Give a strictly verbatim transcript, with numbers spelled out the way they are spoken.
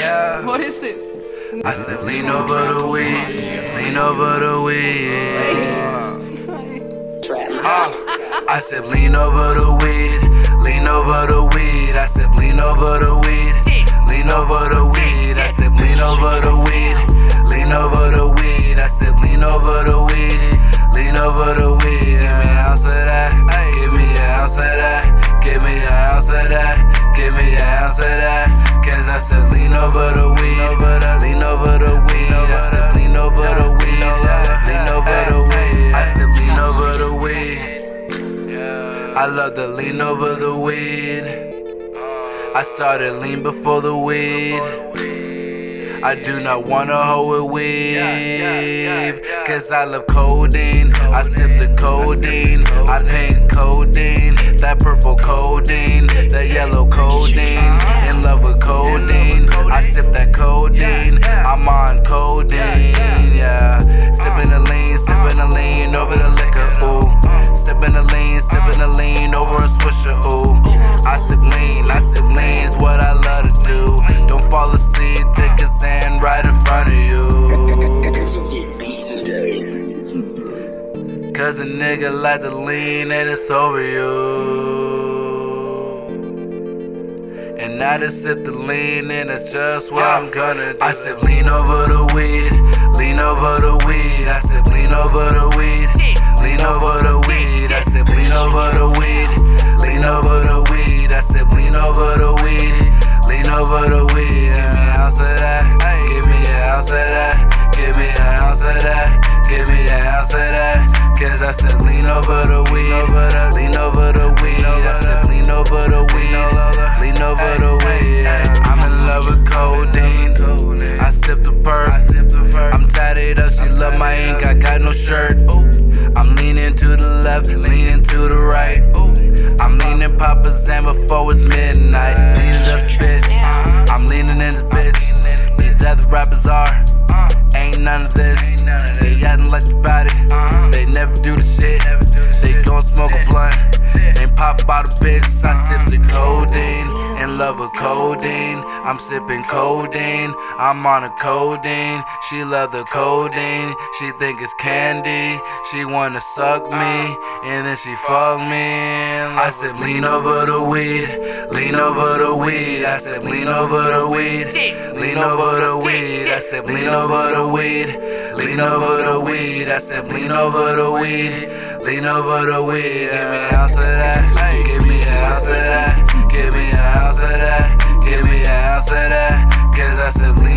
Yeah. What is this? I said lean over the weed, lean over the weed. Uh, I said lean over the weed, lean over the weed. I said lean over the weed, lean over the weed. I said lean over the weed, lean over the weed. I said lean over the weed, lean over the weed. Give me an ounce of that, give me an ounce of that, give me an ounce of that, give me an ounce of that. I said lean over the weed, lean over the weed. I said lean over the weed, lean over the weed. I said lean over the weed. I love to lean over the weed. I started lean before the weed. I do not wanna hold it weave, cause I love codeine. I sip the codeine, I paint codeine, that purple codeine, that yellow codeine. In love with codeine, I sip that codeine, I'm on codeine, yeah. Sippin' the lean, sippin' the lean over the liquor, ooh. Sippin' the lean, sippin' the lean over a swisher, ooh. I sip lean, I sip lean, it's what I love to do. Don't fall asleep, take a sand right in front of you. Cause a nigga like to lean and it's over you. And I just sip the lean and it's just what I'm gonna do. I said lean over the weed, lean over the weed. I said lean over the weed, lean over the weed. I said lean over the weed, lean over the weed. I said lean over the weed, lean over the weed. Give me an ounce of that, give me an ounce of that, give me an ounce of that, give me an ounce of that. Cause I said lean over the weed, lean over the weed. I said lean over the weed, lean over the weed. I'm in love with codeine. I sip the perp. I'm tatted up, she love my ink. I got no shirt. I'm leaning to the left, leaning to the right. I'm leaning Papa Zan before it's midnight. Leaning up spit. I'm leaning in this bitch. These other rappers are. Ain't none of this. They actin' like they bout it. They never do the shit. They gon' smoke a blunt and pop out a bitch. I sip the codeine, in love with codeine. I'm sippin' codeine. I'm on a codeine. She love the codeine. She think it's candy. She wanna suck me and then she fuck me. I said lean over the weed, lean over the weed. I said lean over the weed, lean over the weed. I said lean over the weed, lean over the weed. I said lean over the weed, lean over the weed. Give me an ounce of that, give me an ounce of that, give me an ounce of that, give me an ounce of that. Cause I said lean.